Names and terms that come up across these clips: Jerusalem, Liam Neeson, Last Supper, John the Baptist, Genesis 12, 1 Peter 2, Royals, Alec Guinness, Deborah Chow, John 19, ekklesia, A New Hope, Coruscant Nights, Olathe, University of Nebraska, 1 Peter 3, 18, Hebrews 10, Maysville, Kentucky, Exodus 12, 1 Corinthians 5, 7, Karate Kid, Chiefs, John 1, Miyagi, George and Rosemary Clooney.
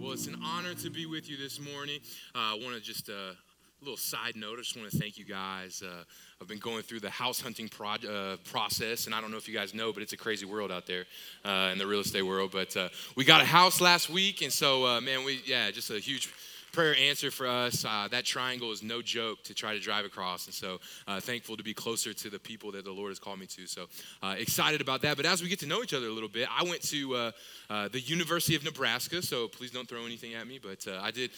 Well, it's an honor to be with you this morning. I want to just a little side note. I just want to thank you guys. I've been going through the house hunting process, and I don't know if you guys know, but it's a crazy world out there in the real estate world. But we got a house last week, and so, just a huge prayer answer for us. That triangle is no joke to try to drive across, and so thankful to be closer to the people that the Lord has called me to, so excited about that. But as we get to know each other a little bit, I went to the University of Nebraska, so please don't throw anything at me, but I did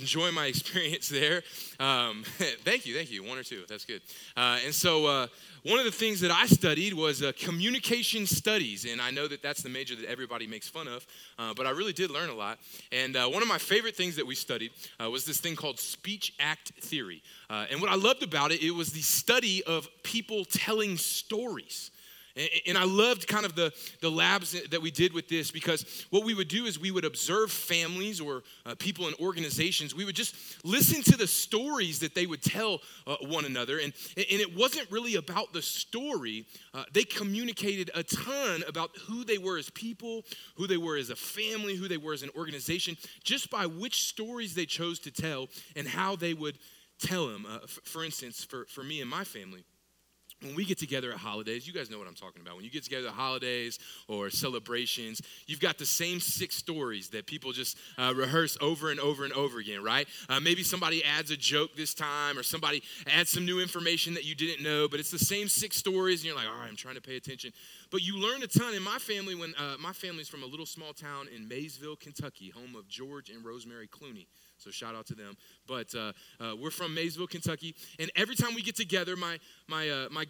enjoy my experience there. Thank you, one or two, that's good. And so one of the things that I studied was communication studies, and I know that that's the major that everybody makes fun of, but I really did learn a lot, and one of my favorite things that we studied was this thing called speech act theory. And what I loved about it, it was the study of people telling stories. And I loved kind of the labs that we did with this, because what we would do is we would observe families or people in organizations. We would just listen to the stories that they would tell one another. And it wasn't really about the story. They communicated a ton about who they were as people, who they were as a family, who they were as an organization, just by which stories they chose to tell and how they would tell them. For instance, for me and my family, when we get together at holidays, you guys know what I'm talking about. When you get together at holidays or celebrations, you've got the same six stories that people just rehearse over and over and over again, right? Maybe somebody adds a joke this time, or somebody adds some new information that you didn't know, but it's the same six stories, and you're like, all right, I'm trying to pay attention. But you learn a ton. In my family, when my family's from a little small town in Maysville, Kentucky, home of George and Rosemary Clooney. So shout out to them. But we're from Maysville, Kentucky. And every time we get together, my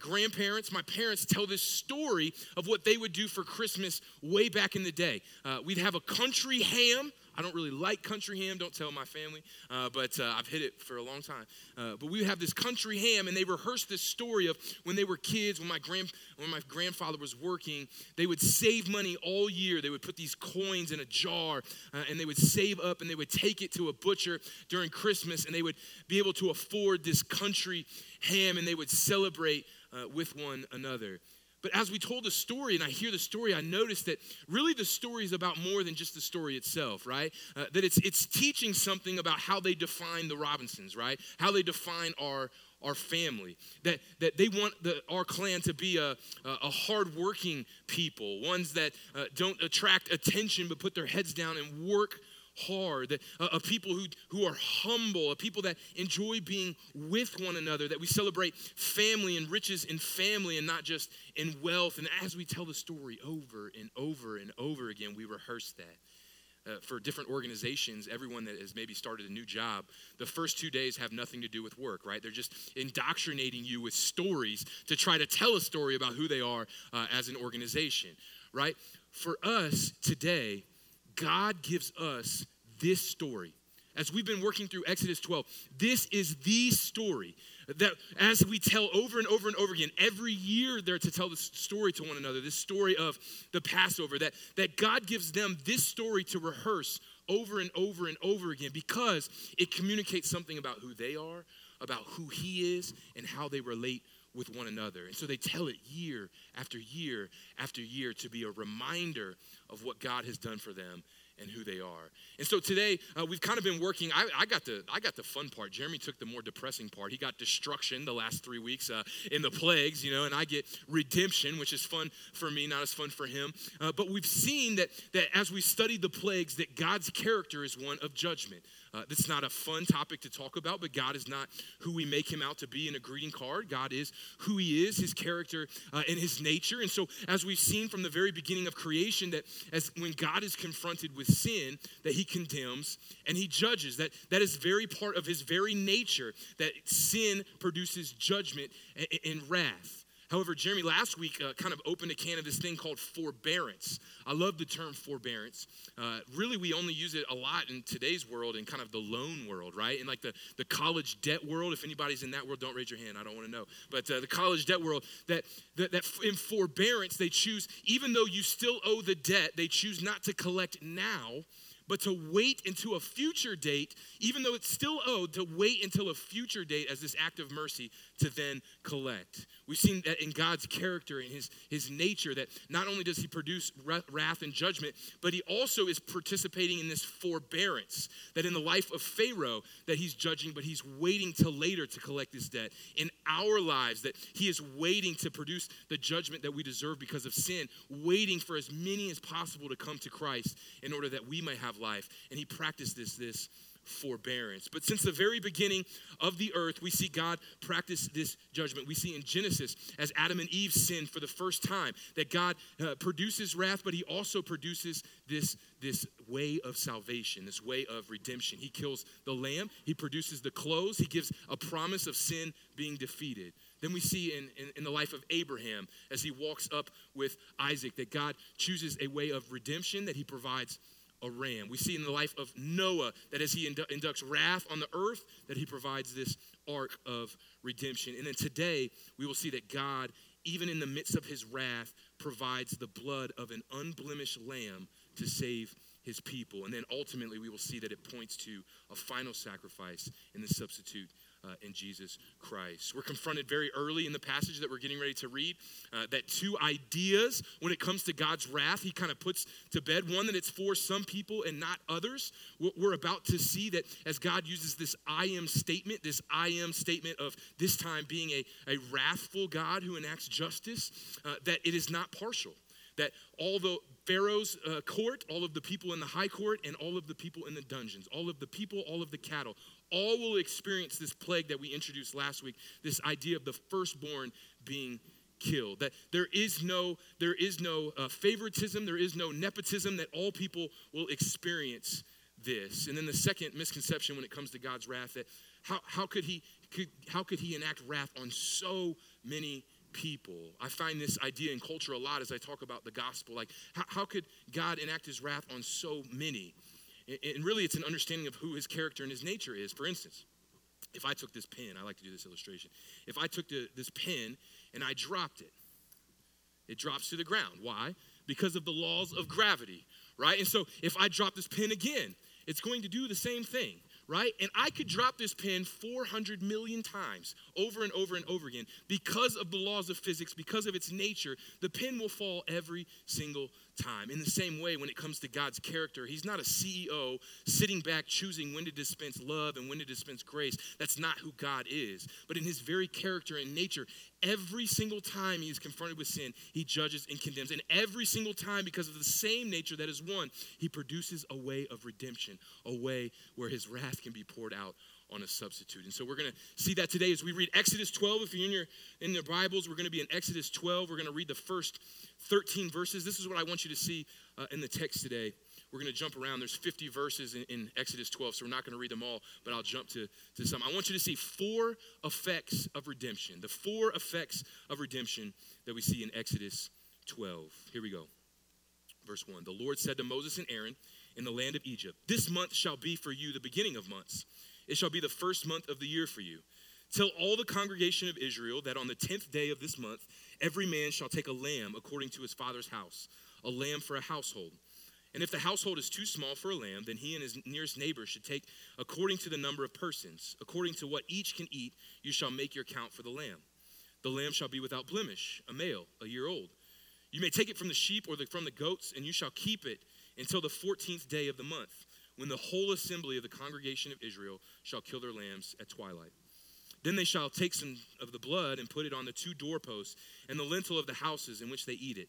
grandparents, my parents tell this story of what they would do for Christmas way back in the day. We'd have a country ham. I don't really like country ham. Don't tell my family. But I've hid it for a long time. But we would have this country ham, and they rehearsed this story of when they were kids, when my grandfather was working, they would save money all year. They would put these coins in a jar, and they would save up, and they would take it to a butcher during Christmas, and they would be able to afford this country ham, and they would celebrate with one another. But as we told the story, and I hear the story, I noticed that really the story is about more than just the story itself, right? That it's teaching something about how they define the Robinsons, right? How they define our family, that they want our clan to be a hardworking people, ones that don't attract attention but put their heads down and work hard, that a people who are humble, a people that enjoy being with one another, that we celebrate family and riches in family and not just in wealth. And as we tell the story over and over and over again, we rehearse that. For different organizations, everyone that has maybe started a new job, the first 2 days have nothing to do with work, right? They're just indoctrinating you with stories to try to tell a story about who they are as an organization, right? For us today, God gives us this story. As we've been working through Exodus 12, this is the story that as we tell over and over and over again, every year they're to tell this story to one another, this story of the Passover, that God gives them this story to rehearse over and over and over again, because it communicates something about who they are, about who he is, and how they relate with one another. And so they tell it year after year after year to be a reminder of what God has done for them and who they are. And so today we've kind of been working. I got the fun part. Jeremy took the more depressing part. He got destruction the last 3 weeks in the plagues, and I get redemption, which is fun for me, not as fun for him. But we've seen that as we study the plagues, that God's character is one of judgment. That's not a fun topic to talk about, but God is not who we make him out to be in a greeting card. God is who he is, his character, and his nature. And so as we've seen from the very beginning of creation, that as when God is confronted with sin, that he condemns and he judges. That is very part of his very nature, that sin produces judgment and wrath. However, Jeremy last week kind of opened a can of this thing called forbearance. I love the term forbearance. Really, we only use it a lot in today's world and kind of the loan world, right? In like the college debt world. If anybody's in that world, don't raise your hand. I don't want to know. But the college debt world, that in forbearance, they choose, even though you still owe the debt, they choose not to collect now, but to wait until a future date, even though it's still owed, to wait until a future date as this act of mercy to then collect. We've seen in God's character and his nature, that not only does he produce wrath and judgment, but he also is participating in this forbearance, that in the life of Pharaoh that he's judging, but he's waiting till later to collect his debt. In our lives, that he is waiting to produce the judgment that we deserve because of sin, waiting for as many as possible to come to Christ in order that we may have life. And he practiced this forbearance. But since the very beginning of the earth, we see God practice this judgment. We see in Genesis, as Adam and Eve sinned for the first time, that God produces wrath, but he also produces this way of salvation, this way of redemption. He kills the lamb, he produces the clothes, he gives a promise of sin being defeated. Then we see in the life of Abraham, as he walks up with Isaac, that God chooses a way of redemption, that he provides a ram. We see in the life of Noah that as he inducts wrath on the earth, that he provides this ark of redemption. And then today, we will see that God, even in the midst of his wrath, provides the blood of an unblemished lamb to save his people. And then ultimately, we will see that it points to a final sacrifice in the substitute in Jesus Christ. We're confronted very early in the passage that we're getting ready to read that two ideas when it comes to God's wrath, he kind of puts to bed. One, that it's for some people and not others. We're about to see that as God uses this I am statement, of this time being a wrathful God who enacts justice, that it is not partial. That although Pharaoh's court, all of the people in the high court, and all of the people in the dungeons, all of the people, all of the cattle, all will experience this plague that we introduced last week, this idea of the firstborn being killed. That there is no favoritism, there is no nepotism, that all people will experience this. And then the second misconception when it comes to God's wrath, that how could he enact wrath on so many people? I find this idea in culture a lot as I talk about the gospel. Like, how could God enact his wrath on so many? And really, it's an understanding of who his character and his nature is. For instance, if I took this pen, I like to do this illustration. If I took this pen and I dropped it, it drops to the ground. Why? Because of the laws of gravity, right? And so if I drop this pen again, it's going to do the same thing, right? And I could drop this pen 400 million times over and over and over again. Because of the laws of physics, because of its nature, the pen will fall every single time. In the same way, when it comes to God's character, he's not a CEO sitting back choosing when to dispense love and when to dispense grace. That's not who God is. But in his very character and nature, every single time he is confronted with sin, he judges and condemns. And every single time, because of the same nature that is one, he produces a way of redemption, a way where his wrath can be poured out on a substitute. And so we're going to see that today as we read Exodus 12. If you're in your Bibles, we're going to be in Exodus 12. We're going to read the first 13 verses. This is what I want you to see in the text today. We're going to jump around. There's 50 verses in Exodus 12, so we're not going to read them all, but I'll jump to some. I want you to see four effects of redemption, the four effects of redemption that we see in Exodus 12. Here we go. Verse 1, the Lord said to Moses and Aaron in the land of Egypt, "This month shall be for you the beginning of months. It shall be the first month of the year for you. Tell all the congregation of Israel that on the 10th day of this month, every man shall take a lamb according to his father's house, a lamb for a household. And if the household is too small for a lamb, then he and his nearest neighbor should take according to the number of persons. According to what each can eat, you shall make your count for the lamb. The lamb shall be without blemish, a male, a year old. You may take it from the sheep or from the goats, and you shall keep it until the 14th day of the month, when the whole assembly of the congregation of Israel shall kill their lambs at twilight. Then they shall take some of the blood and put it on the two doorposts and the lintel of the houses in which they eat it.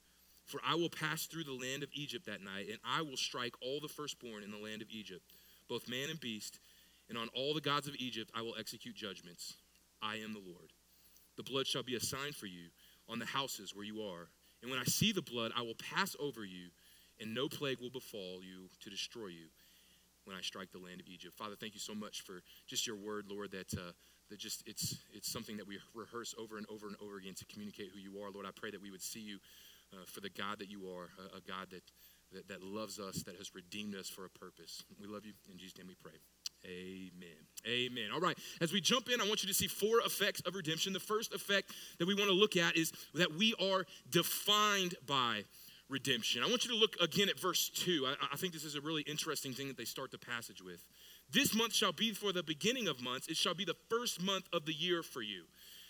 For I will pass through the land of Egypt that night, and I will strike all the firstborn in the land of Egypt, both man and beast. And on all the gods of Egypt I will execute judgments. I am the Lord. The blood shall be a sign for you on the houses where you are. And when I see the blood, I will pass over you, and no plague will befall you to destroy you when I strike the land of Egypt." Father, thank you so much for just your word, Lord, that just it's something that we rehearse over and over and over again to communicate who you are. Lord, I pray that we would see you for the God that you are, a God that loves us, that has redeemed us for a purpose. We love you. In Jesus' name we pray. Amen. Amen. All right. As we jump in, I want you to see four effects of redemption. The first effect that we want to look at is that we are defined by redemption. I want you to look again at verse 2. I think this is a really interesting thing that they start the passage with. This month shall be for the beginning of months. It shall be the first month of the year for you.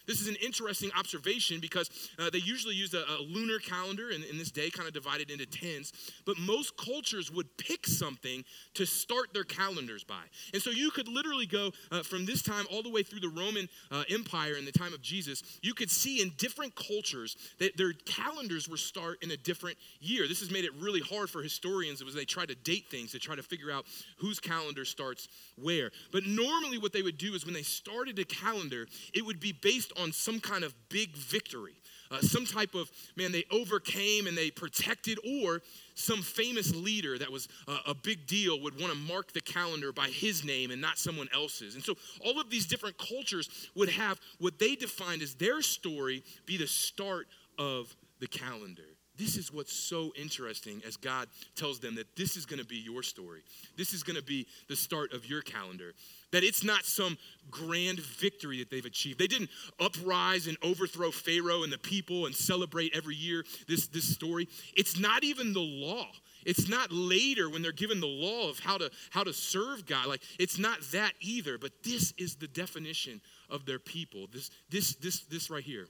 This is an interesting observation because they usually used a lunar calendar and this day kind of divided into tens, but most cultures would pick something to start their calendars by. And so you could literally go from this time all the way through the Roman Empire in the time of Jesus. You could see in different cultures that their calendars were start in a different year. This has made it really hard for historians as they try to date things, to try to figure out whose calendar starts where. But normally what they would do is when they started a calendar, it would be based on some kind of big victory, some type of, man, they overcame and they protected, or some famous leader that was a big deal would want to mark the calendar by his name and not someone else's. And so all of these different cultures would have what they defined as their story be the start of the calendar. This is what's so interesting as God tells them that this is going to be your story. This is going to be the start of your calendar. That it's not some grand victory that they've achieved. They didn't uprise and overthrow Pharaoh and the people and celebrate every year this story. It's not even the law. It's not later when they're given the law of how to serve God. Like, it's not that either, but this is the definition of their people. This right here.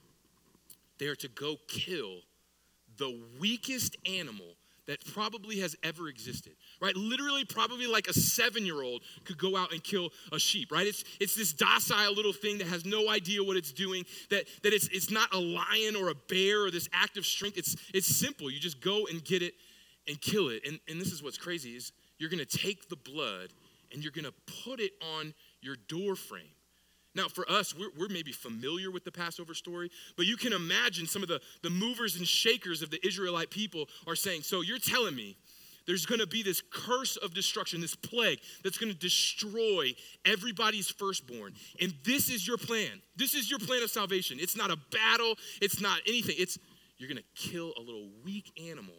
They are to go kill the weakest animal that probably has ever existed, right? Literally, probably like a 7-year-old could go out and kill a sheep, right? It's this docile little thing that has no idea what it's doing, that it's not a lion or a bear or this act of strength. It's simple. You just go and get it and kill it. And this is what's crazy is you're going to take the blood and you're going to put it on your door frame. Now, for us, we're maybe familiar with the Passover story, but you can imagine some of the movers and shakers of the Israelite people are saying, so you're telling me there's going to be this curse of destruction, this plague that's going to destroy everybody's firstborn. And this is your plan. This is your plan of salvation. It's not a battle. It's not anything. It's you're going to kill a little weak animal,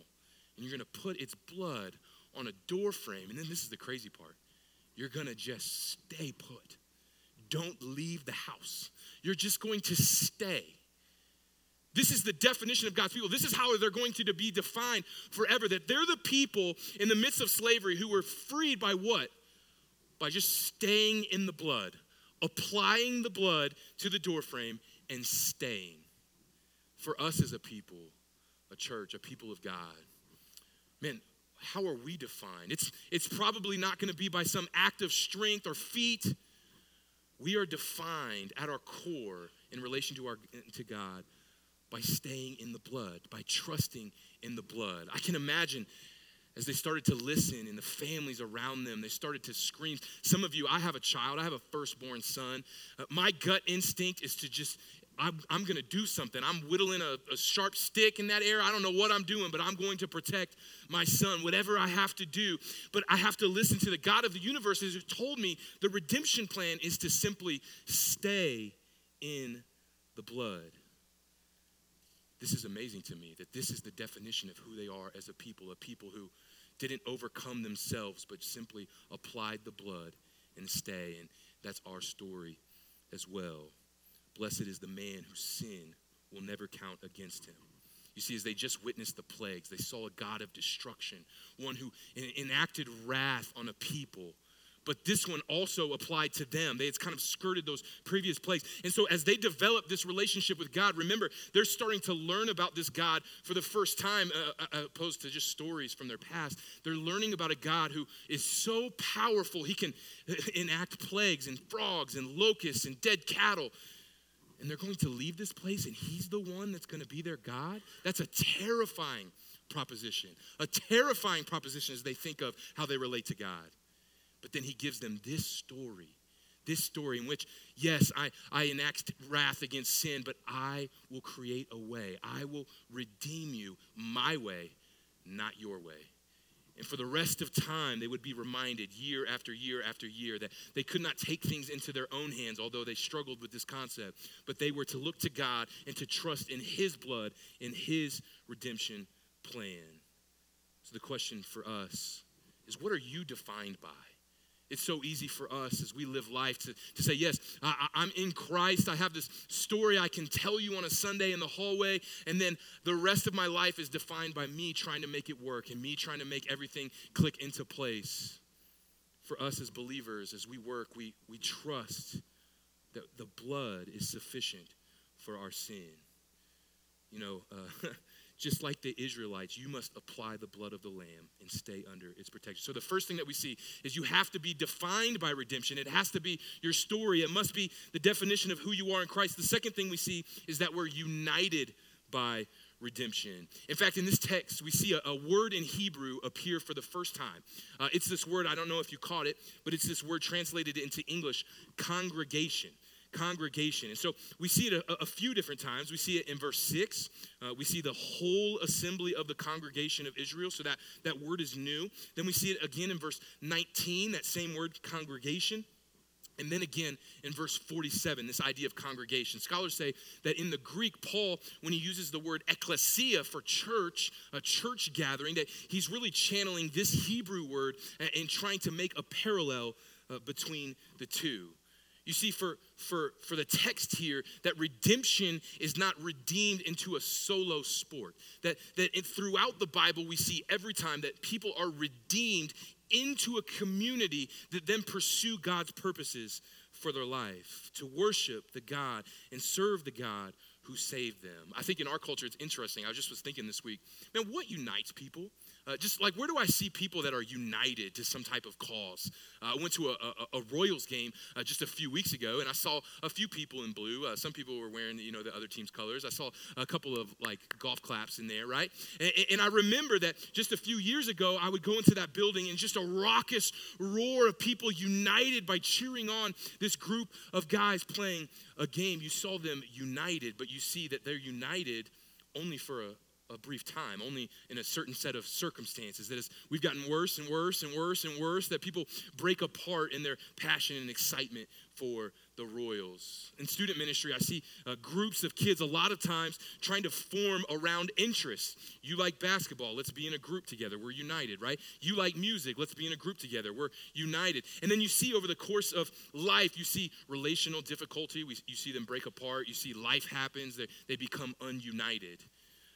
and you're going to put its blood on a door frame. And then this is the crazy part. You're going to just stay put. Don't leave the house. You're just going to stay. This is the definition of God's people. This is how they're going to be defined forever, that they're the people in the midst of slavery who were freed by what? By just staying in the blood, applying the blood to the doorframe and staying. For us as a people, a church, a people of God, man, how are we defined? It's probably not going to be by some act of strength or feat. We are defined at our core in relation to God by staying in the blood, by trusting in the blood. I can imagine as they started to listen and the families around them, they started to scream. Some of you, I have a child, I have a firstborn son. My gut instinct is to just, I'm going to do something. I'm whittling a sharp stick in that air. I don't know what I'm doing, but I'm going to protect my son, whatever I have to do. But I have to listen to the God of the universe who told me the redemption plan is to simply stay in the blood. This is amazing to me, that this is the definition of who they are as a people who didn't overcome themselves, but simply applied the blood and stay. And that's our story as well. Blessed is the man whose sin will never count against him. You see, as they just witnessed the plagues, they saw a God of destruction, one who enacted wrath on a people. But this one also applied to them. They had kind of skirted those previous plagues. And so as they develop this relationship with God, remember, they're starting to learn about this God for the first time, opposed to just stories from their past. They're learning about a God who is so powerful, he can enact plagues and frogs and locusts and dead cattle. And they're going to leave this place and he's the one that's going to be their God? That's a terrifying proposition. A terrifying proposition as they think of how they relate to God. But then he gives them this story in which, yes, I enact wrath against sin, but I will create a way. I will redeem you my way, not your way. And for the rest of time, they would be reminded year after year after year that they could not take things into their own hands, although they struggled with this concept. But they were to look to God and to trust in his blood, in his redemption plan. So the question for us is, what are you defined by? It's so easy for us as we live life to say, yes, I'm in Christ. I have this story I can tell you on a Sunday in the hallway. And then the rest of my life is defined by me trying to make it work and me trying to make everything click into place. For us as believers, as we work, we trust that the blood is sufficient for our sin. You know, just like the Israelites, you must apply the blood of the Lamb and stay under its protection. So the first thing that we see is you have to be defined by redemption. It has to be your story. It must be the definition of who you are in Christ. The second thing we see is that we're united by redemption. In fact, in this text, we see a word in Hebrew appear for the first time. It's this word, I don't know if you caught it, but it's this word translated into English, congregation. Congregation. And so we see it a few different times. We see it in verse 6. We see the whole assembly of the congregation of Israel. So that word is new. Then we see it again in verse 19, that same word, congregation. And then again in verse 47, this idea of congregation. Scholars say that in the Greek, Paul, when he uses the word ekklesia for church, a church gathering, that he's really channeling this Hebrew word and trying to make a parallel between the two. You see, for the text here, that redemption is not redeemed into a solo sport. That throughout the Bible, we see every time that people are redeemed into a community that then pursue God's purposes for their life, to worship the God and serve the God who saved them. I think in our culture, it's interesting. I just was thinking this week, man, what unites people? Just like, where do I see people that are united to some type of cause? I went to a Royals game just a few weeks ago, and I saw a few people in blue. Some people were wearing, the other team's colors. I saw a couple of, golf claps in there, right? And I remember that just a few years ago, I would go into that building and just a raucous roar of people united by cheering on this group of guys playing a game. You saw them united, but you see that they're united only for a brief time, only in a certain set of circumstances. That is, we've gotten worse and worse and worse and worse, that people break apart in their passion and excitement for the Royals. In student ministry, I see groups of kids a lot of times trying to form around interests. You like basketball, let's be in a group together. We're united, right? You like music, let's be in a group together. We're united. And then you see over the course of life, you see relational difficulty. You see them break apart. You see life happens. They become ununited.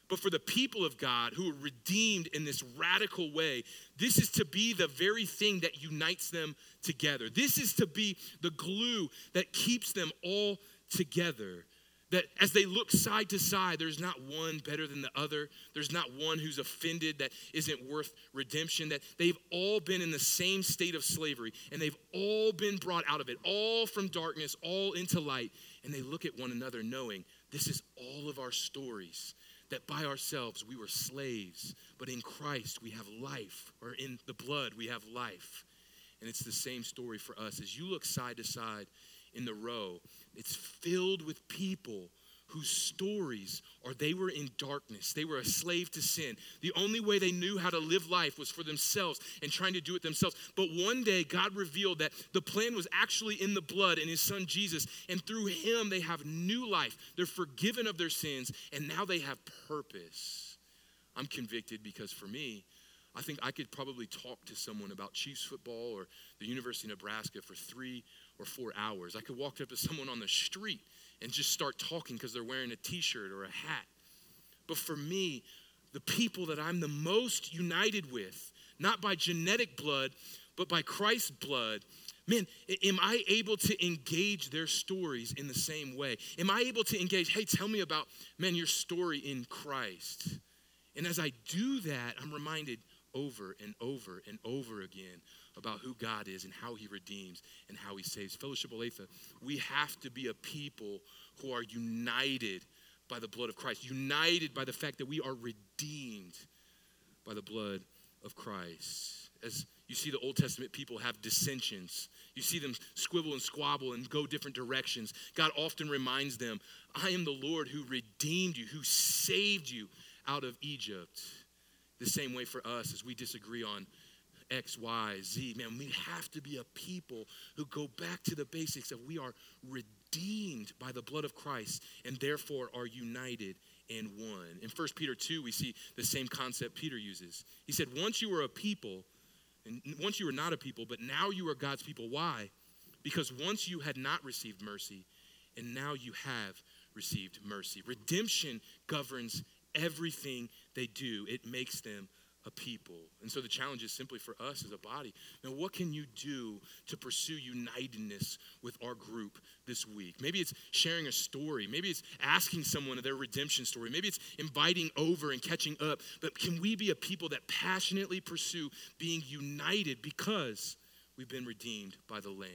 But for the people of God who are redeemed in this radical way, this is to be the very thing that unites them together. This is to be the glue that keeps them all together. That as they look side to side, there's not one better than the other. There's not one who's offended that isn't worth redemption. That they've all been in the same state of slavery, and they've all been brought out of it, all from darkness, all into light. And they look at one another knowing this is all of our stories. That by ourselves we were slaves, but in Christ we have life, or in the blood we have life. And it's the same story for us. As you look side to side in the row, it's filled with people whose stories are they were in darkness. They were a slave to sin. The only way they knew how to live life was for themselves and trying to do it themselves. But one day God revealed that the plan was actually in the blood in his son Jesus. And through him, they have new life. They're forgiven of their sins. And now they have purpose. I'm convicted because for me, I think I could probably talk to someone about Chiefs football or the University of Nebraska for 3 or 4 hours. I could walk up to someone on the street and just start talking because they're wearing a t-shirt or a hat. But for me, the people that I'm the most united with, not by genetic blood, but by Christ's blood, man, am I able to engage their stories in the same way? Am I able to engage, hey, tell me about, man, your story in Christ? And as I do that, I'm reminded over and over and over again about who God is and how he redeems and how he saves. Fellowship Olathe, we have to be a people who are united by the blood of Christ, united by the fact that we are redeemed by the blood of Christ. As you see the Old Testament people have dissensions, you see them squibble and squabble and go different directions. God often reminds them, I am the Lord who redeemed you, who saved you out of Egypt. The same way for us as we disagree on X, Y, Z. Man, we have to be a people who go back to the basics of we are redeemed by the blood of Christ and therefore are united in one. In 1 Peter 2, we see the same concept Peter uses. He said, once you were a people, and once you were not a people, but now you are God's people. Why? Because once you had not received mercy, and now you have received mercy. Redemption governs everything they do. It makes them a people. And so the challenge is simply for us as a body. Now, what can you do to pursue unitedness with our group this week? Maybe it's sharing a story. Maybe it's asking someone their redemption story. Maybe it's inviting over and catching up. But can we be a people that passionately pursue being united because we've been redeemed by the Lamb?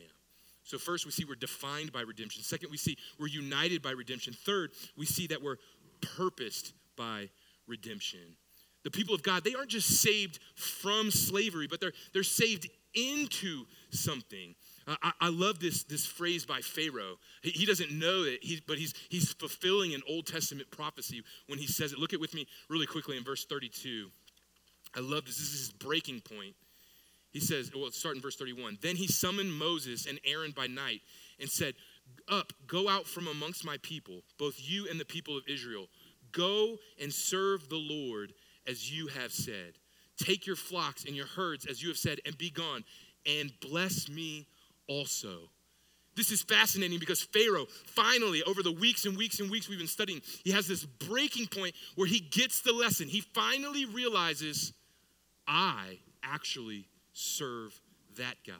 So first, we see we're defined by redemption. Second, we see we're united by redemption. Third, we see that we're purposed by redemption. The people of God, they aren't just saved from slavery, but they're saved into something. I love this phrase by Pharaoh. He doesn't know it, but he's fulfilling an Old Testament prophecy when he says it. Look at with me really quickly in verse 32. I love this. This is his breaking point. He says, well, start in verse 31. Then he summoned Moses and Aaron by night and said, "Up, go out from amongst my people, both you and the people of Israel. Go and serve the Lord as you have said. Take your flocks and your herds as you have said and be gone, and bless me also." This is fascinating because Pharaoh finally, over the weeks and weeks and weeks we've been studying, he has this breaking point where he gets the lesson. He finally realizes, I actually serve that God.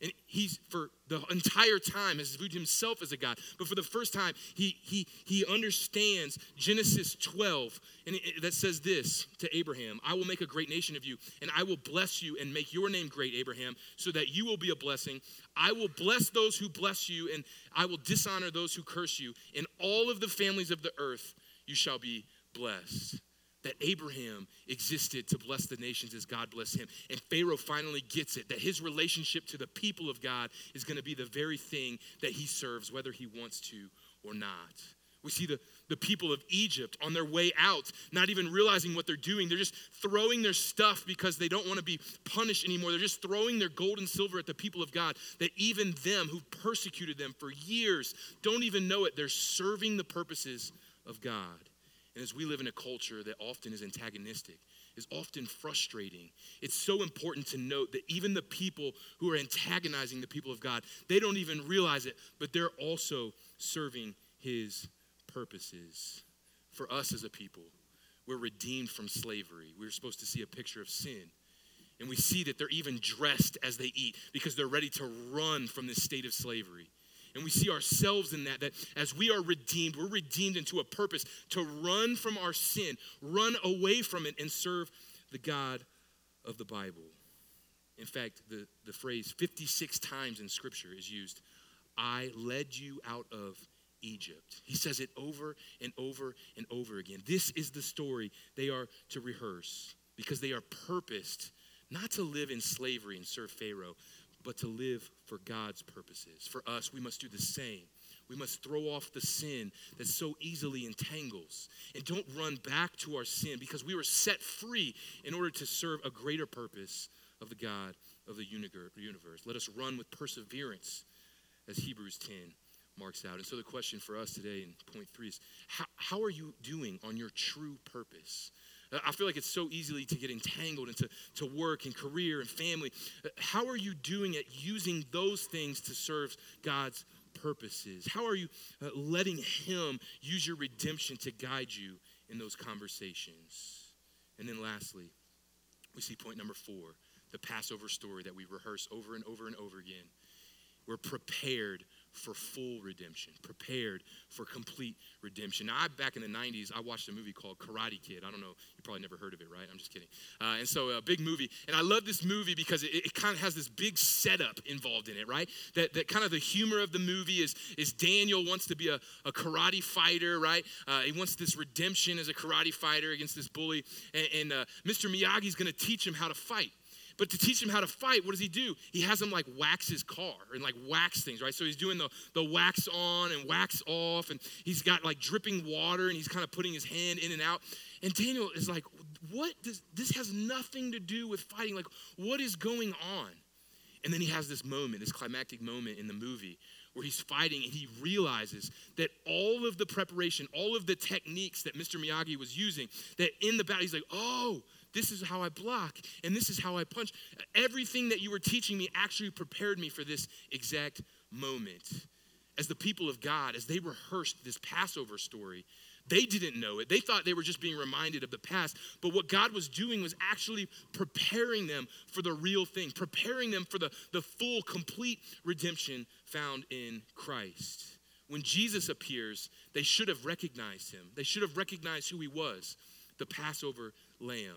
And he's, for the entire time, has viewed himself as a God. But for the first time, he understands Genesis 12, and that says this to Abraham: "I will make a great nation of you, and I will bless you and make your name great, Abraham, so that you will be a blessing. I will bless those who bless you, and I will dishonor those who curse you. In all of the families of the earth, you shall be blessed." That Abraham existed to bless the nations as God blessed him. And Pharaoh finally gets it, that his relationship to the people of God is going to be the very thing that he serves, whether he wants to or not. We see the people of Egypt on their way out, not even realizing what they're doing. They're just throwing their stuff because they don't want to be punished anymore. They're just throwing their gold and silver at the people of God, that even them who persecuted them for years don't even know it. They're serving the purposes of God. And as we live in a culture that often is antagonistic, is often frustrating, it's so important to note that even the people who are antagonizing the people of God, they don't even realize it, but they're also serving his purposes. For us as a people, we're redeemed from slavery. We're supposed to see a picture of sin. And we see that they're even dressed as they eat because they're ready to run from this state of slavery. And we see ourselves in that as we are redeemed, we're redeemed into a purpose to run from our sin, run away from it, and serve the God of the Bible. In fact, the phrase 56 times in Scripture is used, "I led you out of Egypt." He says it over and over and over again. This is the story they are to rehearse because they are purposed not to live in slavery and serve Pharaoh, but to live for God's purposes. For us, we must do the same. We must throw off the sin that so easily entangles and don't run back to our sin because we were set free in order to serve a greater purpose of the God of the universe. Let us run with perseverance as Hebrews 10 marks out. And so the question for us today in point 3 is, how are you doing on your true purpose? I feel like it's so easily to get entangled into to work and career and family. How are you doing at using those things to serve God's purposes? How are you letting him use your redemption to guide you in those conversations? And then lastly, we see point number 4, the Passover story that we rehearse over and over and over again. We're prepared for full redemption, prepared for complete redemption. Now, back in the 90s, I watched a movie called Karate Kid. I don't know, you probably never heard of it, right? I'm just kidding. And so a big movie. And I love this movie because it kind of has this big setup involved in it, right? That kind of the humor of the movie is Daniel wants to be a karate fighter, right? He wants this redemption as a karate fighter against this bully. And Mr. Miyagi's going to teach him how to fight. But to teach him how to fight, what does he do? He has him like wax his car and like wax things, right? So he's doing the wax on and wax off, and he's got like dripping water, and he's kind of putting his hand in and out. And Daniel is like, what does this has nothing to do with fighting? Like, what is going on? And then he has this moment, this climactic moment in the movie where he's fighting and he realizes that all of the preparation, all of the techniques that Mr. Miyagi was using, that in the battle, he's like, oh, this is how I block and this is how I punch. Everything that you were teaching me actually prepared me for this exact moment. As the people of God, as they rehearsed this Passover story, they didn't know it. They thought they were just being reminded of the past. But what God was doing was actually preparing them for the real thing, preparing them for the full, complete redemption found in Christ. When Jesus appears, they should have recognized him. They should have recognized who he was, the Passover lamb.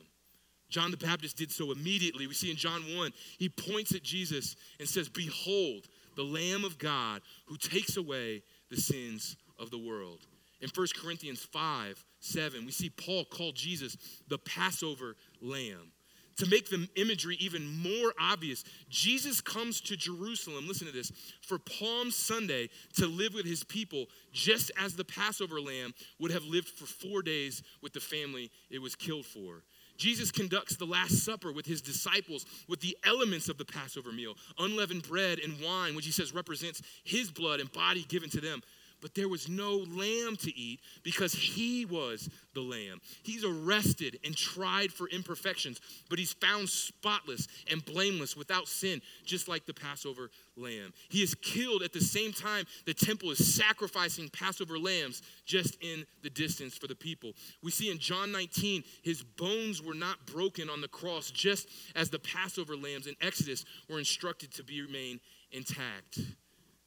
John the Baptist did so immediately. We see in John 1, he points at Jesus and says, "Behold, the Lamb of God who takes away the sins of the world." In 1 Corinthians 5, 7, we see Paul call Jesus the Passover lamb. To make the imagery even more obvious, Jesus comes to Jerusalem, listen to this, for Palm Sunday to live with his people just as the Passover lamb would have lived for 4 days with the family it was killed for. Jesus conducts the Last Supper with his disciples with the elements of the Passover meal, unleavened bread and wine, which he says represents his blood and body given to them. But there was no lamb to eat because he was the lamb. He's arrested and tried for imperfections, but he's found spotless and blameless without sin, just like the Passover lamb. He is killed at the same time the temple is sacrificing Passover lambs just in the distance for the people. We see in John 19, his bones were not broken on the cross, just as the Passover lambs in Exodus were instructed to remain intact.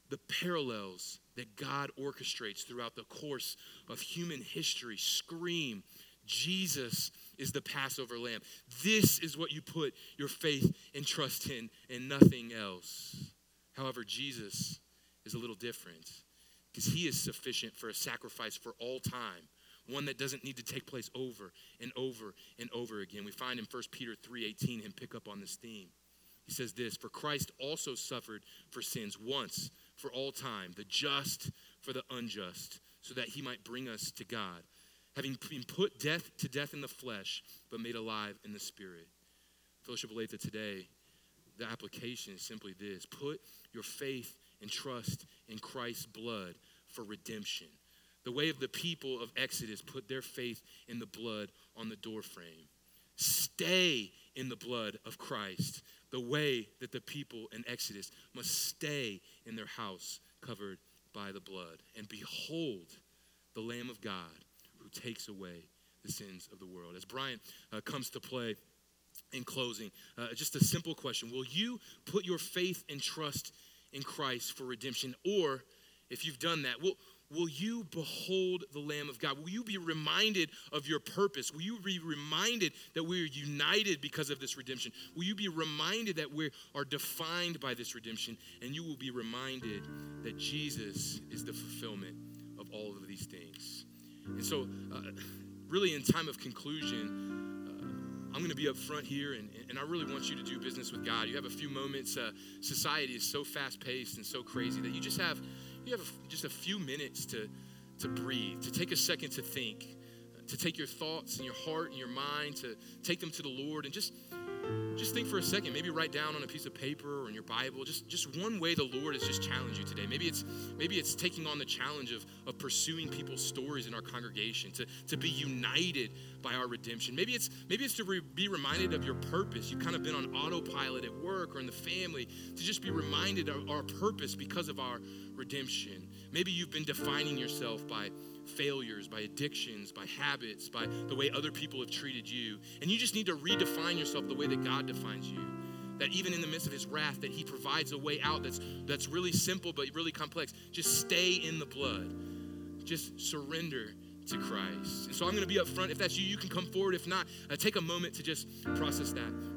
The parallels that God orchestrates throughout the course of human history scream, Jesus is the Passover lamb. This is what you put your faith and trust in and nothing else. However, Jesus is a little different because he is sufficient for a sacrifice for all time, one that doesn't need to take place over and over and over again. We find in 1 Peter 3, 18, him pick up on this theme. He says this, "For Christ also suffered for sins once, for all time, the just for the unjust, so that he might bring us to God, having been put to death in the flesh, but made alive in the spirit." Fellowship of Olathe today, the application is simply this: put your faith and trust in Christ's blood for redemption. The way of the people of Exodus put their faith in the blood on the doorframe. Stay in the blood of Christ, the way that the people in Exodus must stay in their house covered by the blood. And behold, the Lamb of God who takes away the sins of the world. As Brian comes to play in closing, just a simple question. Will you put your faith and trust in Christ for redemption? Or if you've done that, will you behold the Lamb of God? Will you be reminded of your purpose? Will you be reminded that we are united because of this redemption? Will you be reminded that we are defined by this redemption? And you will be reminded that Jesus is the fulfillment of all of these things. And so really in time of conclusion, I'm going to be up front here and I really want you to do business with God. You have a few moments. Society is so fast-paced and so crazy that you have just a few minutes to breathe, to take a second to think, to take your thoughts and your heart and your mind, to take them to the Lord and just think for a second. Maybe write down on a piece of paper or in your Bible, just one way the Lord has just challenged you today. Maybe it's taking on the challenge of pursuing people's stories in our congregation, to be united by our redemption. Maybe it's to be reminded of your purpose. You've kind of been on autopilot at work or in the family, to just be reminded of our purpose because of our redemption. Maybe you've been defining yourself by failures, by addictions, by habits, by the way other people have treated you. And you just need to redefine yourself the way that God defines you. That even in the midst of his wrath, that he provides a way out that's really simple but really complex. Just stay in the blood. Just surrender to Christ. And so I'm going to be up front. If that's you, you can come forward. If not, take a moment to just process that